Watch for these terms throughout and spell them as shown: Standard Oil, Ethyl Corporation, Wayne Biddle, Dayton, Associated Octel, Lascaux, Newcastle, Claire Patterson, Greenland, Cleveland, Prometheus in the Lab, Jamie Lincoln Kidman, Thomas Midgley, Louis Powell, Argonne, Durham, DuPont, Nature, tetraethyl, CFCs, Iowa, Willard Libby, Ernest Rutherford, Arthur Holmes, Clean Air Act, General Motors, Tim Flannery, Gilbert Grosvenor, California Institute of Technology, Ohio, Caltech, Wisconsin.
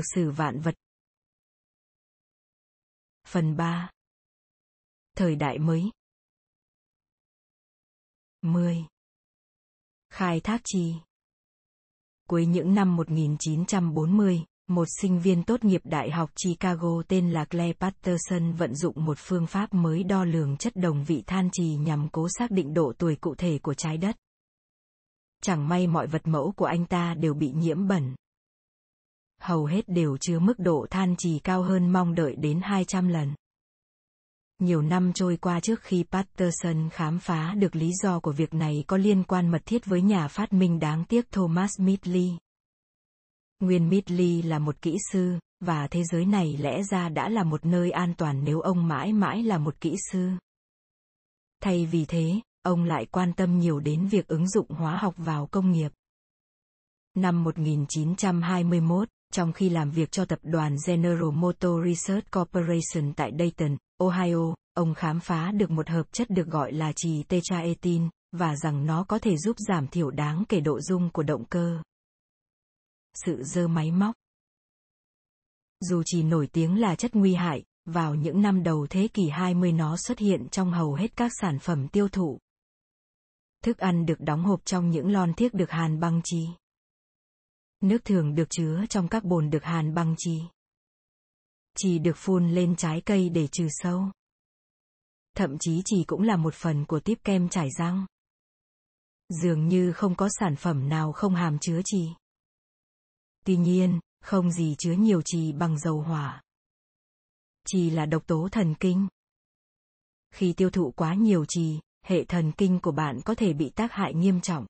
lược sử vạn vật. Phần 3. Thời đại mới. 10. Khai thác chi. Cuối những năm 1940, một sinh viên tốt nghiệp Đại học Chicago tên là Claire Patterson vận dụng một phương pháp mới đo lường chất đồng vị than trì nhằm cố xác định độ tuổi cụ thể của trái đất. Chẳng may mọi vật mẫu của anh ta đều bị nhiễm bẩn. Hầu hết đều chứa mức độ than trì cao hơn mong đợi đến 200 lần. Nhiều năm trôi qua trước khi Patterson khám phá được lý do của việc này có liên quan mật thiết với nhà phát minh đáng tiếc Thomas Midgley. Nguyên Midgley là một kỹ sư, và thế giới này lẽ ra đã là một nơi an toàn nếu ông mãi mãi là một kỹ sư. Thay vì thế, ông lại quan tâm nhiều đến việc ứng dụng hóa học vào công nghiệp. Năm 1921, trong khi làm việc cho tập đoàn General Motors Research Corporation tại Dayton, Ohio, ông khám phá được một hợp chất được gọi là chì tetraethyl, và rằng nó có thể giúp giảm thiểu đáng kể độ rung của động cơ. Sự dơ máy móc. Dù chì nổi tiếng là chất nguy hại, vào những năm đầu thế kỷ 20 nó xuất hiện trong hầu hết các sản phẩm tiêu thụ. Thức ăn được đóng hộp trong những lon thiếc được hàn bằng chì. Nước thường được chứa trong các bồn được hàn bằng chì. Chì được phun lên trái cây để trừ sâu. Thậm chí chì cũng là một phần của tiếp kem chải răng. Dường như không có sản phẩm nào không hàm chứa chì. Tuy nhiên, không gì chứa nhiều chì bằng dầu hỏa. Chì là độc tố thần kinh. Khi tiêu thụ quá nhiều chì, hệ thần kinh của bạn có thể bị tác hại nghiêm trọng.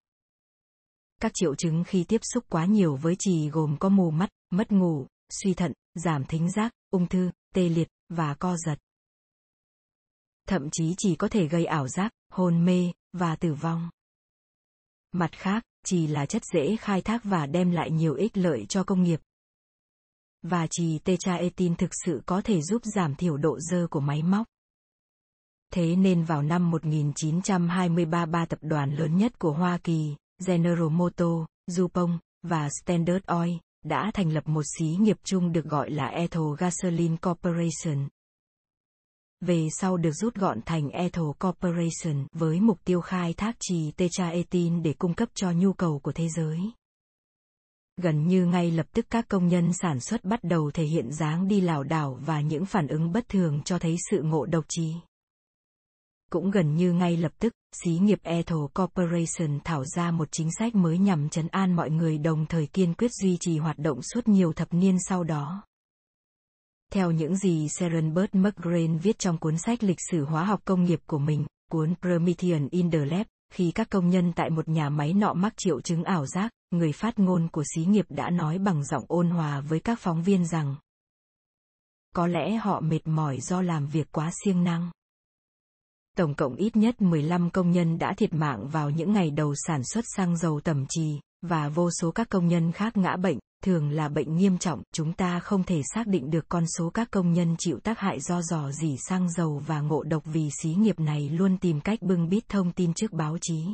Các triệu chứng khi tiếp xúc quá nhiều với chì gồm có mù mắt, mất ngủ, suy thận, giảm thính giác, ung thư, tê liệt, và co giật. Thậm chí chì có thể gây ảo giác, hôn mê, và tử vong. Mặt khác, chì là chất dễ khai thác và đem lại nhiều ích lợi cho công nghiệp. Và chì tetraethyl thực sự có thể giúp giảm thiểu độ dơ của máy móc. Thế nên vào năm 1923 ba tập đoàn lớn nhất của Hoa Kỳ, General Motors, DuPont, và Standard Oil, đã thành lập một xí nghiệp chung được gọi là Ethyl Gasoline Corporation. Về sau được rút gọn thành Ethyl Corporation với mục tiêu khai thác chì tetraethyl để cung cấp cho nhu cầu của thế giới. Gần như ngay lập tức các công nhân sản xuất bắt đầu thể hiện dáng đi lảo đảo và những phản ứng bất thường cho thấy sự ngộ độc chì. Cũng gần như ngay lập tức, xí nghiệp Ethyl Corporation thảo ra một chính sách mới nhằm trấn an mọi người, đồng thời kiên quyết duy trì hoạt động suốt nhiều thập niên sau đó. Theo những gì Sharon Bertsch McGrayne viết trong cuốn sách lịch sử hóa học công nghiệp của mình, cuốn Prometheus in the Lab, khi các công nhân tại một nhà máy nọ mắc triệu chứng ảo giác, người phát ngôn của xí nghiệp đã nói bằng giọng ôn hòa với các phóng viên rằng có lẽ họ mệt mỏi do làm việc quá siêng năng. Tổng cộng ít nhất 15 công nhân đã thiệt mạng vào những ngày đầu sản xuất xăng dầu tẩm chì, và vô số các công nhân khác ngã bệnh, thường là bệnh nghiêm trọng. Chúng ta không thể xác định được con số các công nhân chịu tác hại do rò rỉ xăng dầu và ngộ độc vì xí nghiệp này luôn tìm cách bưng bít thông tin trước báo chí.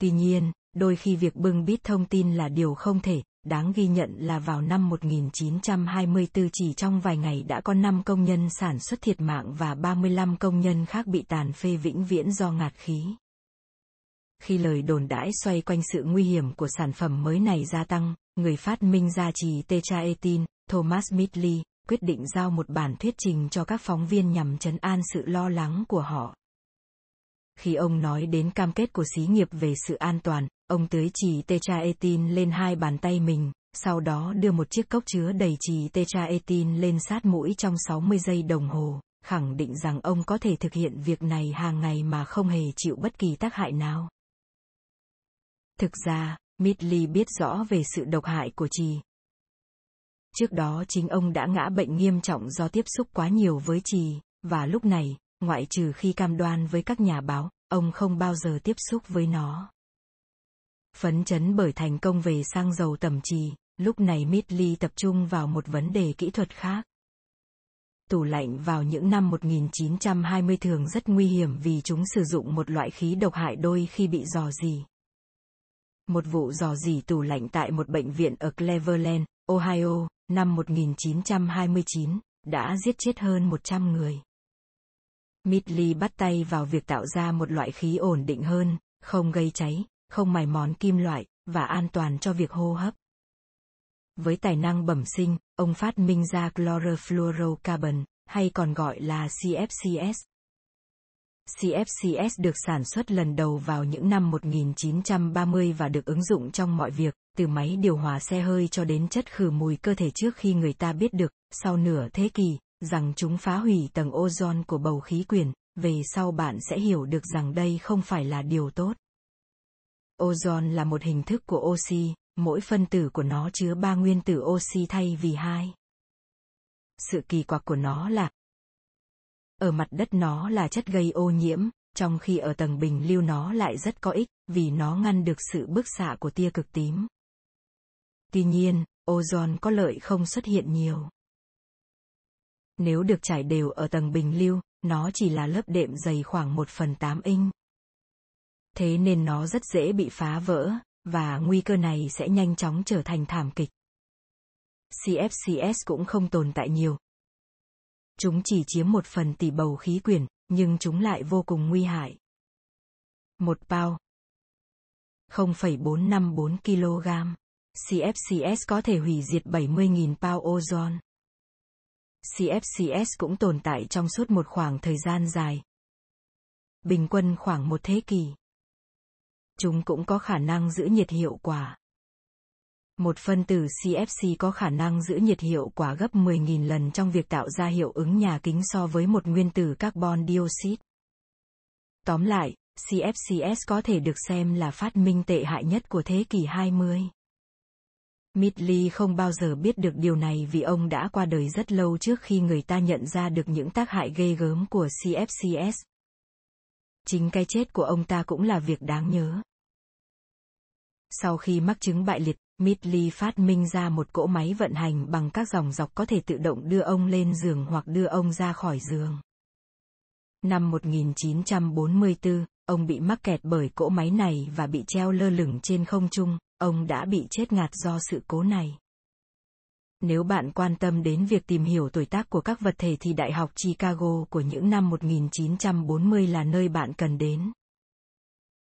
Tuy nhiên, đôi khi việc bưng bít thông tin là điều không thể. Đáng ghi nhận là vào năm 1924 chỉ trong vài ngày đã có 5 công nhân sản xuất thiệt mạng và 35 công nhân khác bị tàn phế vĩnh viễn do ngạt khí. Khi lời đồn đãi xoay quanh sự nguy hiểm của sản phẩm mới này gia tăng, người phát minh ra chì tetraethyl, Thomas Midgley, quyết định giao một bản thuyết trình cho các phóng viên nhằm trấn an sự lo lắng của họ. Khi ông nói đến cam kết của xí nghiệp về sự an toàn, ông tưới chì tetraethyl lên hai bàn tay mình, sau đó đưa một chiếc cốc chứa đầy chì tetraethyl lên sát mũi trong 60 giây đồng hồ, khẳng định rằng ông có thể thực hiện việc này hàng ngày mà không hề chịu bất kỳ tác hại nào. Thực ra, Midgley biết rõ về sự độc hại của chì. Trước đó chính ông đã ngã bệnh nghiêm trọng do tiếp xúc quá nhiều với chì, và lúc này, ngoại trừ khi cam đoan với các nhà báo, ông không bao giờ tiếp xúc với nó. Phấn chấn bởi thành công về xăng dầu tẩm chì, lúc này Midgley tập trung vào một vấn đề kỹ thuật khác. Tủ lạnh vào những năm 1920 thường rất nguy hiểm vì chúng sử dụng một loại khí độc hại đôi khi bị rò rỉ. Một vụ rò rỉ tủ lạnh tại một bệnh viện ở Cleveland, Ohio, năm 1929, đã giết chết hơn 100 người. Midgley bắt tay vào việc tạo ra một loại khí ổn định hơn, không gây cháy, không mài mòn kim loại, và an toàn cho việc hô hấp. Với tài năng bẩm sinh, ông phát minh ra chlorofluorocarbon, hay còn gọi là CFCs. CFCs được sản xuất lần đầu vào những năm 1930 và được ứng dụng trong mọi việc, từ máy điều hòa xe hơi cho đến chất khử mùi cơ thể, trước khi người ta biết được, sau nửa thế kỷ, rằng chúng phá hủy tầng ozone của bầu khí quyển. Về sau bạn sẽ hiểu được rằng đây không phải là điều tốt. Ozone là một hình thức của oxy, mỗi phân tử của nó chứa 3 nguyên tử oxy thay vì 2. Sự kỳ quặc của nó là ở mặt đất nó là chất gây ô nhiễm, trong khi ở tầng bình lưu nó lại rất có ích, vì nó ngăn được sự bức xạ của tia cực tím. Tuy nhiên, ozone có lợi không xuất hiện nhiều. Nếu được trải đều ở tầng bình lưu, nó chỉ là lớp đệm dày khoảng 1/8 inch. Thế nên nó rất dễ bị phá vỡ, và nguy cơ này sẽ nhanh chóng trở thành thảm kịch. CFCs cũng không tồn tại nhiều. Chúng chỉ chiếm 1/10 bầu khí quyển, nhưng chúng lại vô cùng nguy hại. 1 pound 0,454 kg. CFCs có thể hủy diệt 70.000 pound ozone. CFCs cũng tồn tại trong suốt một khoảng thời gian dài, bình quân khoảng 1 thế kỷ. Chúng cũng có khả năng giữ nhiệt hiệu quả. Một phân tử CFC có khả năng giữ nhiệt hiệu quả gấp 10.000 lần trong việc tạo ra hiệu ứng nhà kính so với một nguyên tử carbon dioxide. Tóm lại, CFCs có thể được xem là phát minh tệ hại nhất của thế kỷ 20. Midgley không bao giờ biết được điều này vì ông đã qua đời rất lâu trước khi người ta nhận ra được những tác hại ghê gớm của CFCs. Chính cái chết của ông ta cũng là việc đáng nhớ. Sau khi mắc chứng bại liệt, Midgley phát minh ra một cỗ máy vận hành bằng các dòng dọc có thể tự động đưa ông lên giường hoặc đưa ông ra khỏi giường. Năm 1944, ông bị mắc kẹt bởi cỗ máy này và bị treo lơ lửng trên không trung. Ông đã bị chết ngạt do sự cố này. Nếu bạn quan tâm đến việc tìm hiểu tuổi tác của các vật thể thì Đại học Chicago của những năm 1940 là nơi bạn cần đến.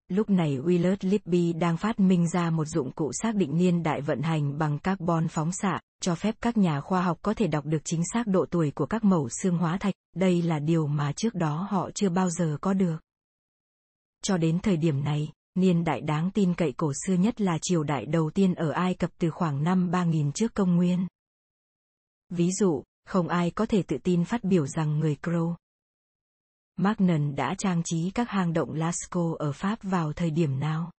Lúc này Willard Libby đang phát minh ra một dụng cụ xác định niên đại vận hành bằng carbon phóng xạ, cho phép các nhà khoa học có thể đọc được chính xác độ tuổi của các mẩu xương hóa thạch, đây là điều mà trước đó họ chưa bao giờ có được. Cho đến thời điểm này, niên đại đáng tin cậy cổ xưa nhất là triều đại đầu tiên ở Ai Cập từ khoảng năm 3000 trước công nguyên. Ví dụ, không ai có thể tự tin phát biểu rằng người Cro Magnon đã trang trí các hang động Lascaux ở Pháp vào thời điểm nào.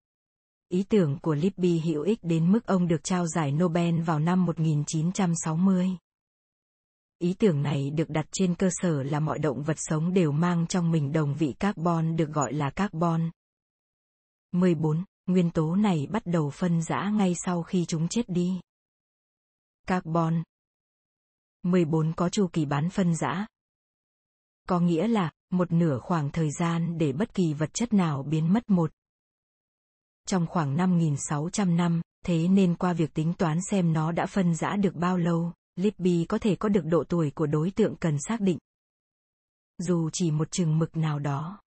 Ý tưởng của Libby hữu ích đến mức ông được trao giải Nobel vào năm 1960. Ý tưởng này được đặt trên cơ sở là mọi động vật sống đều mang trong mình đồng vị carbon được gọi là carbon 14, nguyên tố này bắt đầu phân rã ngay sau khi chúng chết đi. Carbon 14 có chu kỳ bán phân rã. Có nghĩa là, một nửa khoảng thời gian để bất kỳ vật chất nào biến mất một. Trong khoảng 5.600 năm, thế nên qua việc tính toán xem nó đã phân rã được bao lâu, Libby có thể có được độ tuổi của đối tượng cần xác định. Dù chỉ một chừng mực nào đó.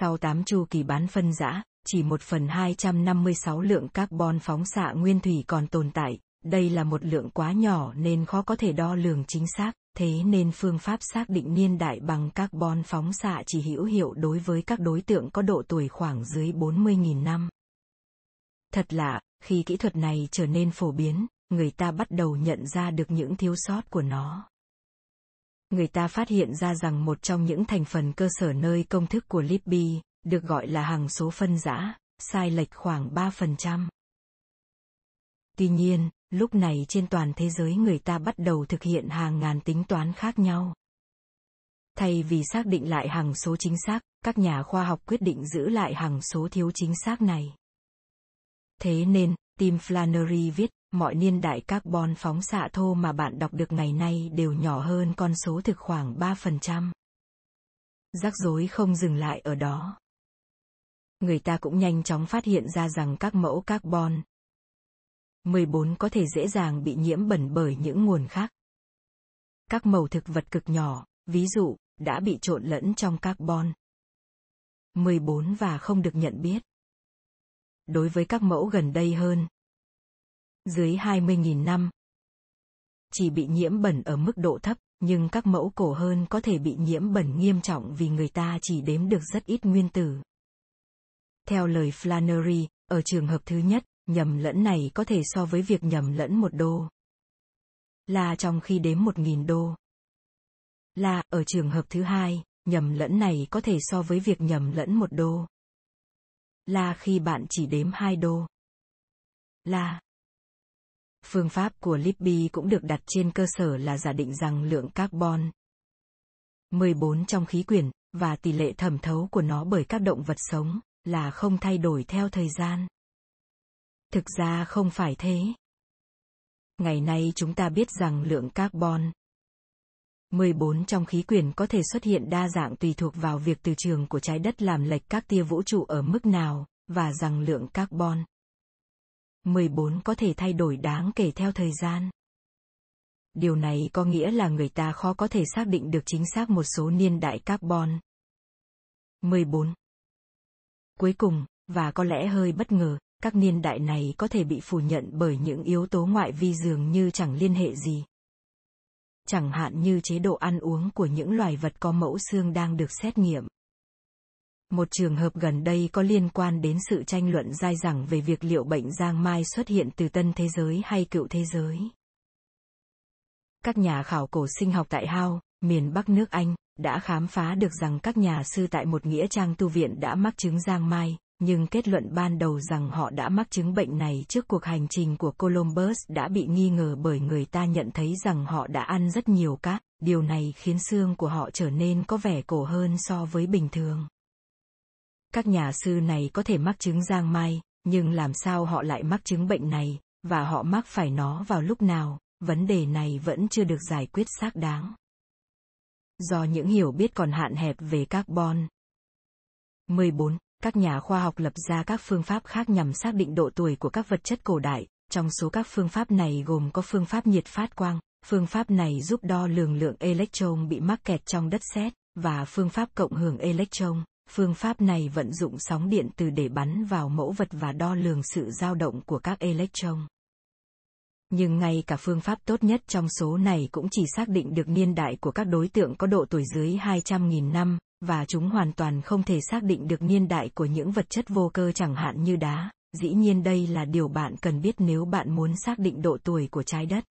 Sau 8 chu kỳ bán phân rã, chỉ 1/256 lượng carbon phóng xạ nguyên thủy còn tồn tại, đây là một lượng quá nhỏ nên khó có thể đo lường chính xác, thế nên phương pháp xác định niên đại bằng carbon phóng xạ chỉ hữu hiệu đối với các đối tượng có độ tuổi khoảng dưới 40.000 năm. Thật lạ, khi kỹ thuật này trở nên phổ biến, người ta bắt đầu nhận ra được những thiếu sót của nó. Người ta phát hiện ra rằng một trong những thành phần cơ sở nơi công thức của Libby, được gọi là hằng số phân rã, sai lệch khoảng 3%. Tuy nhiên, lúc này trên toàn thế giới người ta bắt đầu thực hiện hàng ngàn tính toán khác nhau. Thay vì xác định lại hằng số chính xác, các nhà khoa học quyết định giữ lại hằng số thiếu chính xác này. Thế nên, Tim Flannery viết, mọi niên đại carbon phóng xạ thô mà bạn đọc được ngày nay đều nhỏ hơn con số thực khoảng 3%. Rắc rối không dừng lại ở đó. Người ta cũng nhanh chóng phát hiện ra rằng các mẫu carbon 14 có thể dễ dàng bị nhiễm bẩn bởi những nguồn khác. Các màu thực vật cực nhỏ, ví dụ, đã bị trộn lẫn trong carbon 14 và không được nhận biết. Đối với các mẫu gần đây hơn, dưới 20.000 năm, chỉ bị nhiễm bẩn ở mức độ thấp, nhưng các mẫu cổ hơn có thể bị nhiễm bẩn nghiêm trọng vì người ta chỉ đếm được rất ít nguyên tử. Theo lời Flannery, ở trường hợp thứ nhất, nhầm lẫn này có thể so với việc nhầm lẫn $1 là trong khi đếm $1.000 là. Ở trường hợp thứ hai, nhầm lẫn này có thể so với việc nhầm lẫn $1 là khi bạn chỉ đếm $2 là. Phương pháp của Libby cũng được đặt trên cơ sở là giả định rằng lượng carbon 14 trong khí quyển và tỷ lệ thẩm thấu của nó bởi các động vật sống là không thay đổi theo thời gian. Thực ra không phải thế. Ngày nay chúng ta biết rằng lượng carbon 14 trong khí quyển có thể xuất hiện đa dạng tùy thuộc vào việc từ trường của trái đất làm lệch các tia vũ trụ ở mức nào, và rằng lượng carbon 14 có thể thay đổi đáng kể theo thời gian. Điều này có nghĩa là người ta khó có thể xác định được chính xác một số niên đại carbon 14. Cuối cùng, và có lẽ hơi bất ngờ, các niên đại này có thể bị phủ nhận bởi những yếu tố ngoại vi dường như chẳng liên hệ gì. Chẳng hạn như chế độ ăn uống của những loài vật có mẫu xương đang được xét nghiệm. Một trường hợp gần đây có liên quan đến sự tranh luận dai dẳng về việc liệu bệnh giang mai xuất hiện từ tân thế giới hay cựu thế giới. Các nhà khảo cổ sinh học tại Hull, miền Bắc nước Anh, đã khám phá được rằng các nhà sư tại một nghĩa trang tu viện đã mắc chứng giang mai, nhưng kết luận ban đầu rằng họ đã mắc chứng bệnh này trước cuộc hành trình của Columbus đã bị nghi ngờ bởi người ta nhận thấy rằng họ đã ăn rất nhiều cá, điều này khiến xương của họ trở nên có vẻ cổ hơn so với bình thường. Các nhà sư này có thể mắc chứng giang mai, nhưng làm sao họ lại mắc chứng bệnh này, và họ mắc phải nó vào lúc nào, vấn đề này vẫn chưa được giải quyết xác đáng. Do những hiểu biết còn hạn hẹp về carbon 14, các nhà khoa học lập ra các phương pháp khác nhằm xác định độ tuổi của các vật chất cổ đại, trong số các phương pháp này gồm có phương pháp nhiệt phát quang, phương pháp này giúp đo lường lượng electron bị mắc kẹt trong đất sét, và phương pháp cộng hưởng electron. Phương pháp này vận dụng sóng điện từ để bắn vào mẫu vật và đo lường sự dao động của các electron. Nhưng ngay cả phương pháp tốt nhất trong số này cũng chỉ xác định được niên đại của các đối tượng có độ tuổi dưới 200.000 năm, và chúng hoàn toàn không thể xác định được niên đại của những vật chất vô cơ chẳng hạn như đá. Dĩ nhiên đây là điều bạn cần biết nếu bạn muốn xác định độ tuổi của trái đất.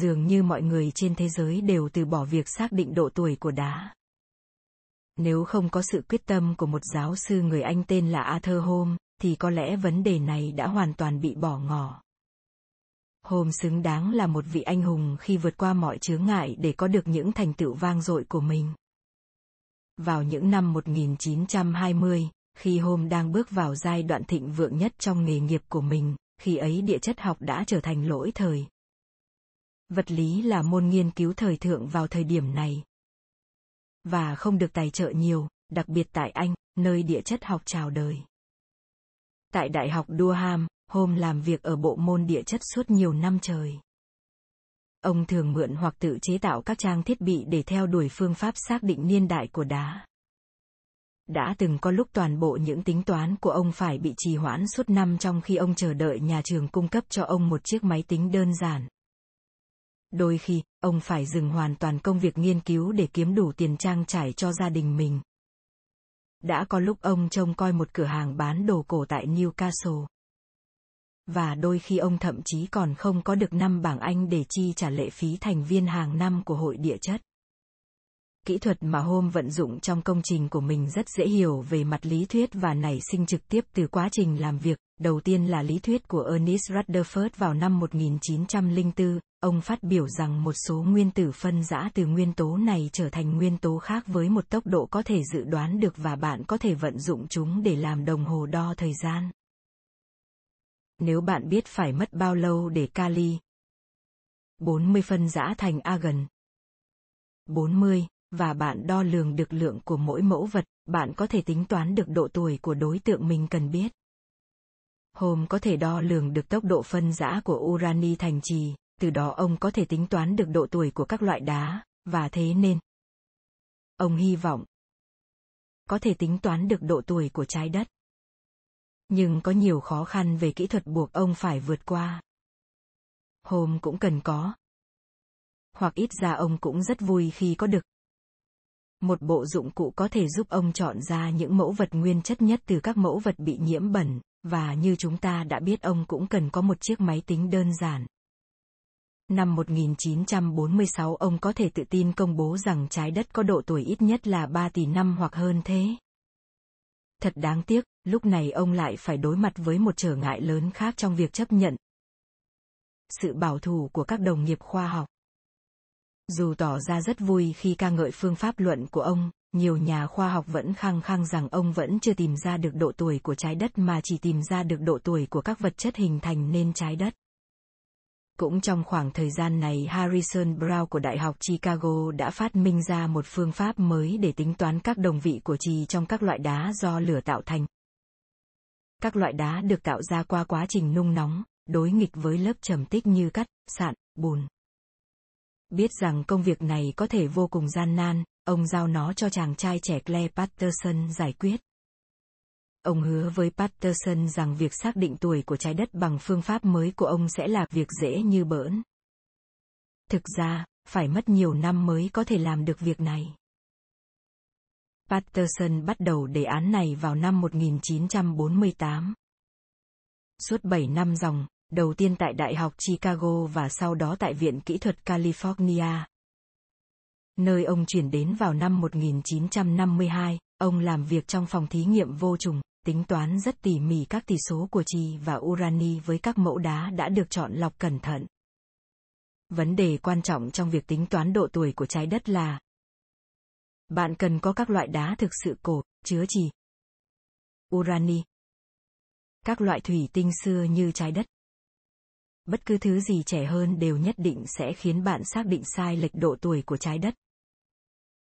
Dường như mọi người trên thế giới đều từ bỏ việc xác định độ tuổi của đá. Nếu không có sự quyết tâm của một giáo sư người Anh tên là Arthur Holmes, thì có lẽ vấn đề này đã hoàn toàn bị bỏ ngỏ. Holmes xứng đáng là một vị anh hùng khi vượt qua mọi chướng ngại để có được những thành tựu vang dội của mình. Vào những năm 1920, khi Holmes đang bước vào giai đoạn thịnh vượng nhất trong nghề nghiệp của mình, khi ấy địa chất học đã trở thành lỗi thời. Vật lý là môn nghiên cứu thời thượng vào thời điểm này, và không được tài trợ nhiều, đặc biệt tại Anh, nơi địa chất học chào đời. Tại Đại học Durham, Holmes làm việc ở bộ môn địa chất suốt nhiều năm trời. Ông thường mượn hoặc tự chế tạo các trang thiết bị để theo đuổi phương pháp xác định niên đại của đá. Đã từng có lúc toàn bộ những tính toán của ông phải bị trì hoãn suốt năm trong khi ông chờ đợi nhà trường cung cấp cho ông một chiếc máy tính đơn giản. Đôi khi, ông phải dừng hoàn toàn công việc nghiên cứu để kiếm đủ tiền trang trải cho gia đình mình. Đã có lúc ông trông coi một cửa hàng bán đồ cổ tại Newcastle. Và đôi khi ông thậm chí còn không có được 5 bảng Anh để chi trả lệ phí thành viên hàng năm của hội địa chất. Kỹ thuật mà Holmes vận dụng trong công trình của mình rất dễ hiểu về mặt lý thuyết và nảy sinh trực tiếp từ quá trình làm việc. Đầu tiên là lý thuyết của Ernest Rutherford vào năm 1904, ông phát biểu rằng một số nguyên tử phân giã từ nguyên tố này trở thành nguyên tố khác với một tốc độ có thể dự đoán được và bạn có thể vận dụng chúng để làm đồng hồ đo thời gian. Nếu bạn biết phải mất bao lâu để Kali 40 phân giã thành Argonne 40, và bạn đo lường được lượng của mỗi mẫu vật, bạn có thể tính toán được độ tuổi của đối tượng mình cần biết. Holmes có thể đo lường được tốc độ phân rã của urani thành trì, từ đó ông có thể tính toán được độ tuổi của các loại đá, và thế nên ông hy vọng có thể tính toán được độ tuổi của trái đất. Nhưng có nhiều khó khăn về kỹ thuật buộc ông phải vượt qua. Holmes cũng cần có, hoặc ít ra ông cũng rất vui khi có được, một bộ dụng cụ có thể giúp ông chọn ra những mẫu vật nguyên chất nhất từ các mẫu vật bị nhiễm bẩn, và như chúng ta đã biết ông cũng cần có một chiếc máy tính đơn giản. Năm 1946 ông có thể tự tin công bố rằng trái đất có độ tuổi ít nhất là 3 tỷ năm hoặc hơn thế. Thật đáng tiếc, lúc này ông lại phải đối mặt với một trở ngại lớn khác trong việc chấp nhận sự bảo thủ của các đồng nghiệp khoa học. Dù tỏ ra rất vui khi ca ngợi phương pháp luận của ông, nhiều nhà khoa học vẫn khăng khăng rằng ông vẫn chưa tìm ra được độ tuổi của trái đất mà chỉ tìm ra được độ tuổi của các vật chất hình thành nên trái đất. Cũng trong khoảng thời gian này, Harrison Brown của Đại học Chicago đã phát minh ra một phương pháp mới để tính toán các đồng vị của trì trong các loại đá do lửa tạo thành. Các loại đá được tạo ra qua quá trình nung nóng, đối nghịch với lớp trầm tích như cát, sạn, bùn. Biết rằng công việc này có thể vô cùng gian nan, ông giao nó cho chàng trai trẻ Claire Patterson giải quyết. Ông hứa với Patterson rằng việc xác định tuổi của trái đất bằng phương pháp mới của ông sẽ là việc dễ như bỡn. Thực ra, phải mất nhiều năm mới có thể làm được việc này. Patterson bắt đầu đề án này vào năm 1948. Suốt 7 năm dòng, đầu tiên tại Đại học Chicago và sau đó tại Viện Kỹ thuật California, nơi ông chuyển đến vào năm 1952, ông làm việc trong phòng thí nghiệm vô trùng, tính toán rất tỉ mỉ các tỷ số của trì và urani với các mẫu đá đã được chọn lọc cẩn thận. Vấn đề quan trọng trong việc tính toán độ tuổi của trái đất là bạn cần có các loại đá thực sự cổ, chứa trì, urani, các loại thủy tinh xưa như trái đất. Bất cứ thứ gì trẻ hơn đều nhất định sẽ khiến bạn xác định sai lệch độ tuổi của trái đất.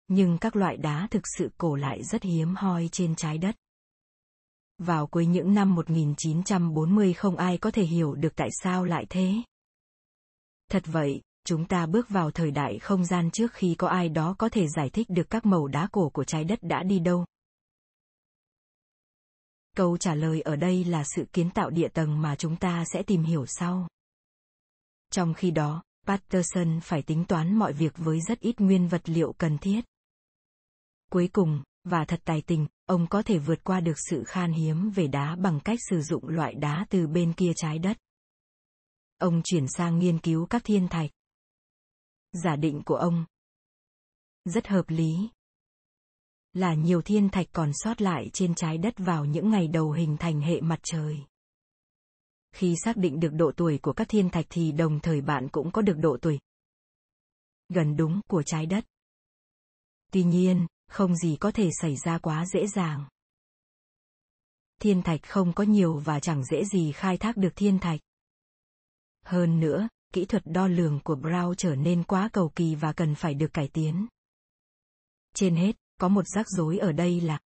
Nhưng các loại đá thực sự cổ lại rất hiếm hoi trên trái đất. Vào cuối những năm 1940 không ai có thể hiểu được tại sao lại thế. Thật vậy, chúng ta bước vào thời đại không gian trước khi có ai đó có thể giải thích được các màu đá cổ của trái đất đã đi đâu. Câu trả lời ở đây là sự kiến tạo địa tầng mà chúng ta sẽ tìm hiểu sau. Trong khi đó, Patterson phải tính toán mọi việc với rất ít nguyên vật liệu cần thiết. Cuối cùng, và thật tài tình, ông có thể vượt qua được sự khan hiếm về đá bằng cách sử dụng loại đá từ bên kia trái đất. Ông chuyển sang nghiên cứu các thiên thạch. Giả định của ông rất hợp lý, là nhiều thiên thạch còn sót lại trên trái đất vào những ngày đầu hình thành hệ mặt trời. Khi xác định được độ tuổi của các thiên thạch thì đồng thời bạn cũng có được độ tuổi gần đúng của trái đất. Tuy nhiên, không gì có thể xảy ra quá dễ dàng. Thiên thạch không có nhiều và chẳng dễ gì khai thác được thiên thạch. Hơn nữa, kỹ thuật đo lường của Brown trở nên quá cầu kỳ và cần phải được cải tiến. Trên hết, có một rắc rối ở đây là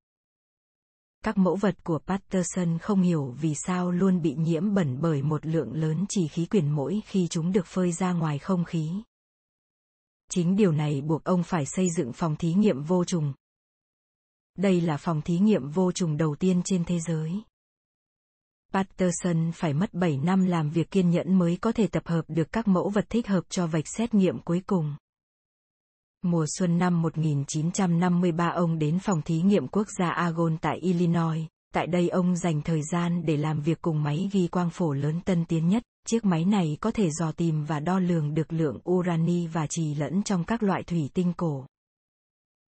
các mẫu vật của Patterson không hiểu vì sao luôn bị nhiễm bẩn bởi một lượng lớn trì khí quyển mỗi khi chúng được phơi ra ngoài không khí. Chính điều này buộc ông phải xây dựng phòng thí nghiệm vô trùng. Đây là phòng thí nghiệm vô trùng đầu tiên trên thế giới. Patterson phải mất 7 năm làm việc kiên nhẫn mới có thể tập hợp được các mẫu vật thích hợp cho vạch xét nghiệm cuối cùng. Mùa xuân năm 1953 ông đến phòng thí nghiệm quốc gia Argonne tại Illinois, tại đây ông dành thời gian để làm việc cùng máy ghi quang phổ lớn tân tiến nhất, chiếc máy này có thể dò tìm và đo lường được lượng urani và trì lẫn trong các loại thủy tinh cổ.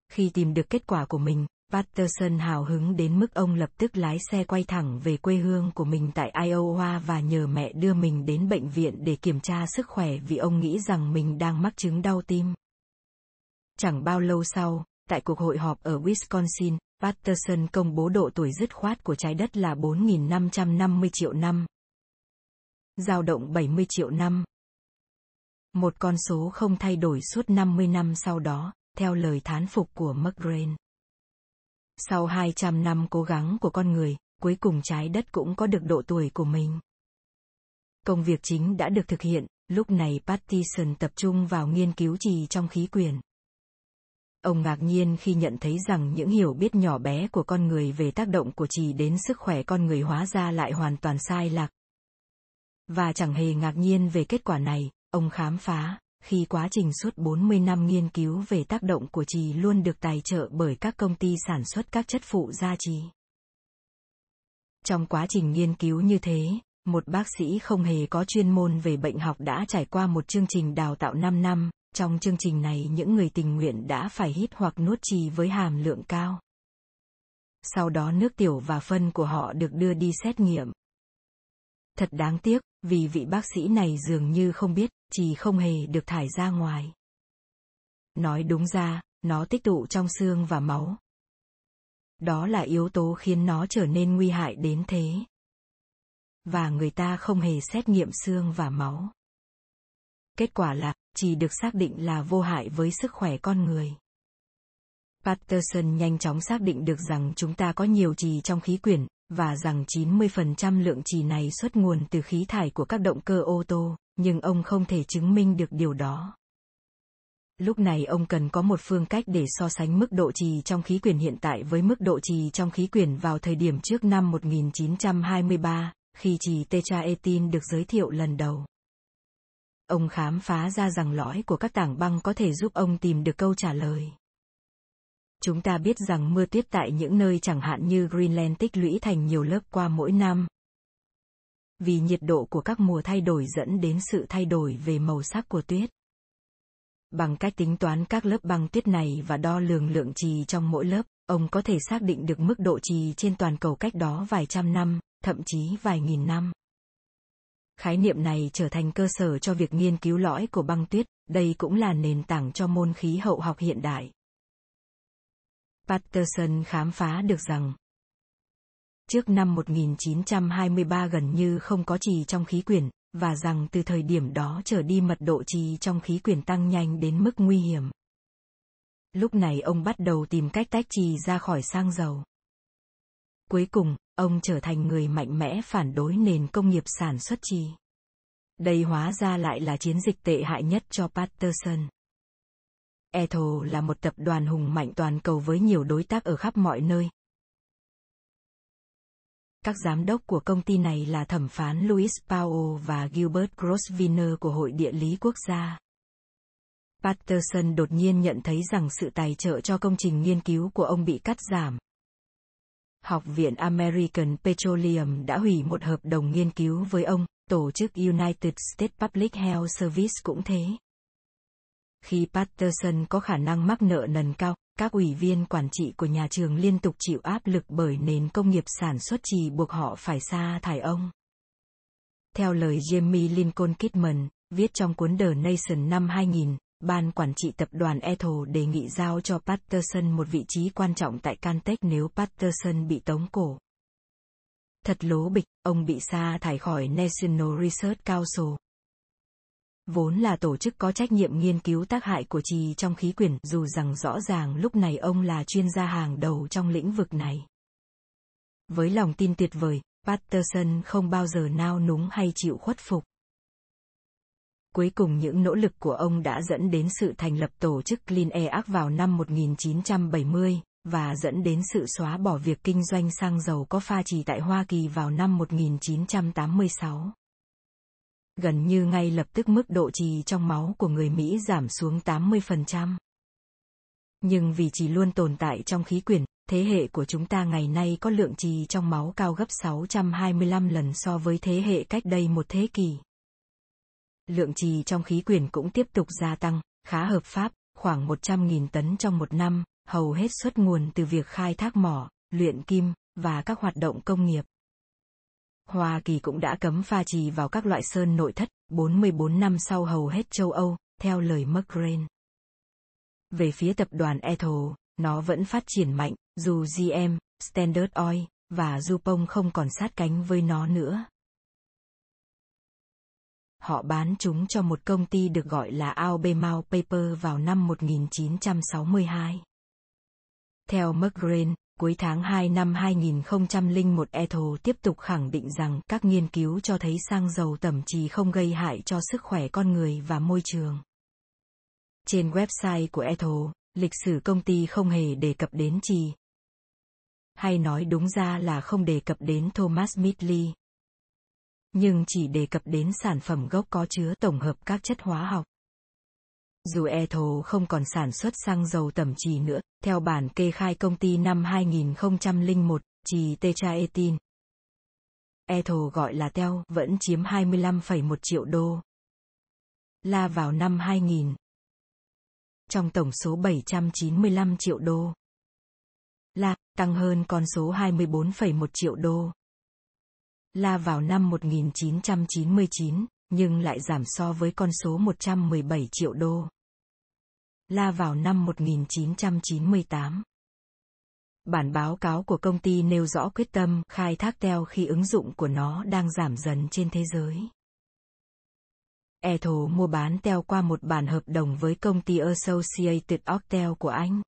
Khi tìm được kết quả của mình, Patterson hào hứng đến mức ông lập tức lái xe quay thẳng về quê hương của mình tại Iowa và nhờ mẹ đưa mình đến bệnh viện để kiểm tra sức khỏe vì ông nghĩ rằng mình đang mắc chứng đau tim. Chẳng bao lâu sau, tại cuộc hội họp ở Wisconsin, Patterson công bố độ tuổi dứt khoát của trái đất là 4.550 triệu năm. Dao động 70 triệu năm. Một con số không thay đổi suốt 50 năm sau đó, theo lời thán phục của McGrayne. Sau 200 năm cố gắng của con người, cuối cùng trái đất cũng có được độ tuổi của mình. Công việc chính đã được thực hiện, lúc này Patterson tập trung vào nghiên cứu trì trong khí quyển. Ông ngạc nhiên khi nhận thấy rằng những hiểu biết nhỏ bé của con người về tác động của trì đến sức khỏe con người hóa ra lại hoàn toàn sai lạc. Và chẳng hề ngạc nhiên về kết quả này, ông khám phá, khi quá trình suốt 40 năm nghiên cứu về tác động của trì luôn được tài trợ bởi các công ty sản xuất các chất phụ gia trì. Trong quá trình nghiên cứu như thế, một bác sĩ không hề có chuyên môn về bệnh học đã trải qua một chương trình đào tạo 5 năm, trong chương trình này những người tình nguyện đã phải hít hoặc nuốt trì với hàm lượng cao. Sau đó nước tiểu và phân của họ được đưa đi xét nghiệm. Thật đáng tiếc, vì vị bác sĩ này dường như không biết, trì không hề được thải ra ngoài. Nói đúng ra, nó tích tụ trong xương và máu. Đó là yếu tố khiến nó trở nên nguy hại đến thế. Và người ta không hề xét nghiệm xương và máu. Kết quả là, trì được xác định là vô hại với sức khỏe con người. Patterson nhanh chóng xác định được rằng chúng ta có nhiều trì trong khí quyển, và rằng 90% lượng trì này xuất nguồn từ khí thải của các động cơ ô tô, nhưng ông không thể chứng minh được điều đó. Lúc này ông cần có một phương cách để so sánh mức độ trì trong khí quyển hiện tại với mức độ trì trong khí quyển vào thời điểm trước năm 1923, khi trì tetraethyl được giới thiệu lần đầu. Ông khám phá ra rằng lõi của các tảng băng có thể giúp ông tìm được câu trả lời. Chúng ta biết rằng mưa tuyết tại những nơi chẳng hạn như Greenland tích lũy thành nhiều lớp qua mỗi năm. Vì nhiệt độ của các mùa thay đổi dẫn đến sự thay đổi về màu sắc của tuyết. Bằng cách tính toán các lớp băng tuyết này và đo lường lượng trì trong mỗi lớp, ông có thể xác định được mức độ trì trên toàn cầu cách đó vài trăm năm, thậm chí vài nghìn năm. Khái niệm này trở thành cơ sở cho việc nghiên cứu lõi của băng tuyết, đây cũng là nền tảng cho môn khí hậu học hiện đại. Patterson khám phá được rằng trước năm 1923 gần như không có trì trong khí quyển, và rằng từ thời điểm đó trở đi mật độ trì trong khí quyển tăng nhanh đến mức nguy hiểm. Lúc này ông bắt đầu tìm cách tách trì ra khỏi xăng dầu. Cuối cùng, ông trở thành người mạnh mẽ phản đối nền công nghiệp sản xuất trì. Đây hóa ra lại là chiến dịch tệ hại nhất cho Patterson. Ethyl là một tập đoàn hùng mạnh toàn cầu với nhiều đối tác ở khắp mọi nơi. Các giám đốc của công ty này là thẩm phán Louis Powell và Gilbert Grosvenor của Hội Địa lý Quốc gia. Patterson đột nhiên nhận thấy rằng sự tài trợ cho công trình nghiên cứu của ông bị cắt giảm. Học viện American Petroleum đã hủy một hợp đồng nghiên cứu với ông, tổ chức United States Public Health Service cũng thế. Khi Patterson có khả năng mắc nợ nần cao, các ủy viên quản trị của nhà trường liên tục chịu áp lực bởi nền công nghiệp sản xuất trì buộc họ phải sa thải ông. Theo lời Jamie Lincoln Kidman, viết trong cuốn The Nation năm 2000, Ban Quản trị Tập đoàn Ethyl đề nghị giao cho Patterson một vị trí quan trọng tại Caltech nếu Patterson bị tống cổ. Thật lố bịch, ông bị sa thải khỏi National Research Council. Vốn là tổ chức có trách nhiệm nghiên cứu tác hại của trì trong khí quyển, dù rằng rõ ràng lúc này ông là chuyên gia hàng đầu trong lĩnh vực này. Với lòng tin tuyệt vời, Patterson không bao giờ nao núng hay chịu khuất phục. Cuối cùng những nỗ lực của ông đã dẫn đến sự thành lập tổ chức Clean Air Act vào năm 1970, và dẫn đến sự xóa bỏ việc kinh doanh xăng dầu có pha trì tại Hoa Kỳ vào năm 1986. Gần như ngay lập tức mức độ trì trong máu của người Mỹ giảm xuống 80%. Nhưng vì trì luôn tồn tại trong khí quyển, thế hệ của chúng ta ngày nay có lượng trì trong máu cao gấp 625 lần so với thế hệ cách đây một thế kỷ. Lượng trì trong khí quyển cũng tiếp tục gia tăng, khá hợp pháp, khoảng 100.000 tấn trong một năm, hầu hết xuất nguồn từ việc khai thác mỏ, luyện kim, và các hoạt động công nghiệp. Hoa Kỳ cũng đã cấm pha trì vào các loại sơn nội thất, 44 năm sau hầu hết châu Âu, theo lời McGrayne. Về phía tập đoàn Ethyl, nó vẫn phát triển mạnh, dù GM, Standard Oil, và DuPont không còn sát cánh với nó nữa. Họ bán chúng cho một công ty được gọi là Albemarle Paper vào năm 1962. Theo McGrayne, Cuối tháng 2 năm 2001, Ethyl tiếp tục khẳng định rằng các nghiên cứu cho thấy xăng dầu tẩm trì không gây hại cho sức khỏe con người và môi trường. Trên website của Ethyl, lịch sử công ty không hề đề cập đến trì. Hay nói đúng ra là không đề cập đến Thomas Midgley. Nhưng chỉ đề cập đến sản phẩm gốc có chứa tổng hợp các chất hóa học. Dù Ethyl không còn sản xuất xăng dầu tẩm trì nữa, theo bản kê khai công ty năm 2001, trì tetraethyl, Ethyl gọi là Tel, vẫn chiếm 25,1 triệu đô la vào năm 2000. Trong tổng số 795 triệu đô la, tăng hơn con số 24,1 triệu đô la vào năm 1999. Nhưng lại giảm so với con số 117 triệu đô la vào năm 1998. Bản báo cáo của công ty nêu rõ quyết tâm khai thác Tel khi ứng dụng của nó đang giảm dần trên thế giới. Ethyl mua bán Tel qua một bản hợp đồng với công ty Associated Octel của Anh.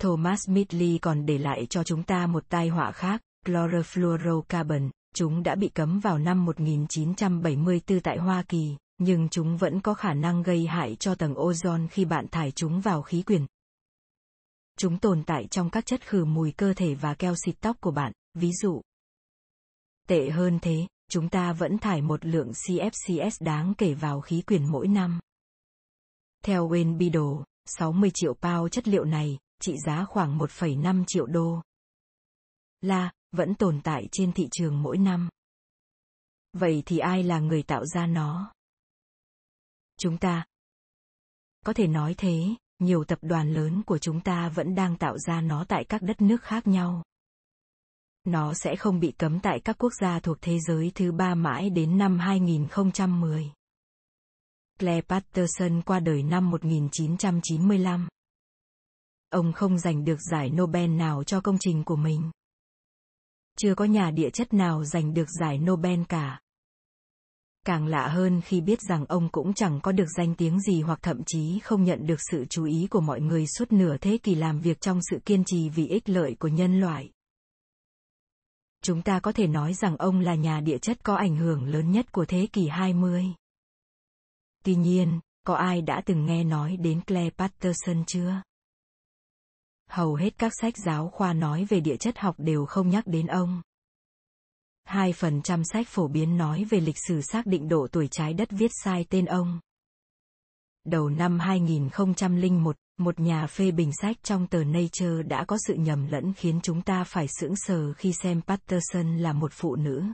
Thomas Midgley còn để lại cho chúng ta một tai họa khác, chlorofluorocarbon. Chúng đã bị cấm vào năm 1974 tại Hoa Kỳ, nhưng chúng vẫn có khả năng gây hại cho tầng ozone khi bạn thải chúng vào khí quyển. Chúng tồn tại trong các chất khử mùi cơ thể và keo xịt tóc của bạn, ví dụ. Tệ hơn thế, chúng ta vẫn thải một lượng CFCs đáng kể vào khí quyển mỗi năm. Theo Wayne Biddle, 60 triệu pound chất liệu này, trị giá khoảng 1,5 triệu đô la, vẫn tồn tại trên thị trường mỗi năm. Vậy thì ai là người tạo ra nó? Chúng ta. Có thể nói thế, nhiều tập đoàn lớn của chúng ta vẫn đang tạo ra nó tại các đất nước khác nhau. Nó sẽ không bị cấm tại các quốc gia thuộc thế giới thứ ba mãi đến năm 2010. Claire Patterson qua đời năm 1995. Ông không giành được giải Nobel nào cho công trình của mình. Chưa có nhà địa chất nào giành được giải Nobel cả. Càng lạ hơn khi biết rằng ông cũng chẳng có được danh tiếng gì hoặc thậm chí không nhận được sự chú ý của mọi người suốt nửa thế kỷ làm việc trong sự kiên trì vì ích lợi của nhân loại. Chúng ta có thể nói rằng ông là nhà địa chất có ảnh hưởng lớn nhất của thế kỷ 20. Tuy nhiên, có ai đã từng nghe nói đến Claire Patterson chưa? Hầu hết các sách giáo khoa nói về địa chất học đều không nhắc đến ông. 2% sách phổ biến nói về lịch sử xác định độ tuổi trái đất viết sai tên ông. Đầu năm 2001, một nhà phê bình sách trong tờ Nature đã có sự nhầm lẫn khiến chúng ta phải sững sờ khi xem Patterson là một phụ nữ.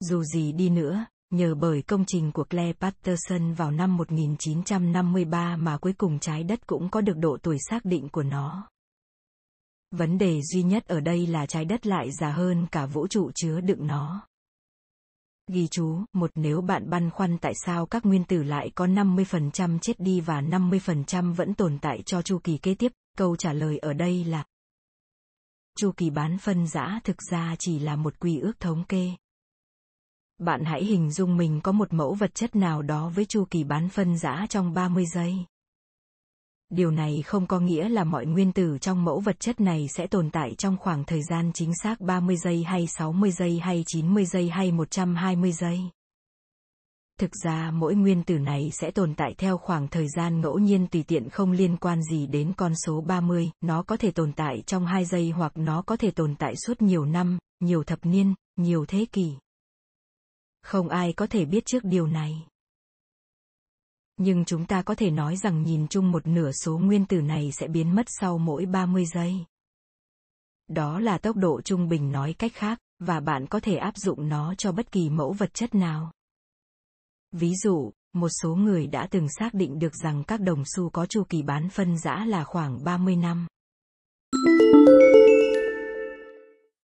Dù gì đi nữa, nhờ bởi công trình của Claire Patterson vào năm 1953 mà cuối cùng trái đất cũng có được độ tuổi xác định của nó. Vấn đề duy nhất ở đây là trái đất lại già hơn cả vũ trụ chứa đựng nó. Ghi chú, một nếu bạn băn khoăn tại sao các nguyên tử lại có 50% chết đi và 50% vẫn tồn tại cho chu kỳ kế tiếp, câu trả lời ở đây là chu kỳ bán phân rã thực ra chỉ là một quy ước thống kê. Bạn hãy hình dung mình có một mẫu vật chất nào đó với chu kỳ bán phân rã trong 30 giây. Điều này không có nghĩa là mọi nguyên tử trong mẫu vật chất này sẽ tồn tại trong khoảng thời gian chính xác 30 giây hay 60 giây hay 90 giây hay 120 giây. Thực ra mỗi nguyên tử này sẽ tồn tại theo khoảng thời gian ngẫu nhiên tùy tiện không liên quan gì đến con số 30, nó có thể tồn tại trong 2 giây hoặc nó có thể tồn tại suốt nhiều năm, nhiều thập niên, nhiều thế kỷ. Không ai có thể biết trước điều này. Nhưng chúng ta có thể nói rằng nhìn chung một nửa số nguyên tử này sẽ biến mất sau mỗi 30 giây. Đó là tốc độ trung bình nói cách khác, và bạn có thể áp dụng nó cho bất kỳ mẫu vật chất nào. Ví dụ, một số người đã từng xác định được rằng các đồng xu có chu kỳ bán phân rã là khoảng 30 năm.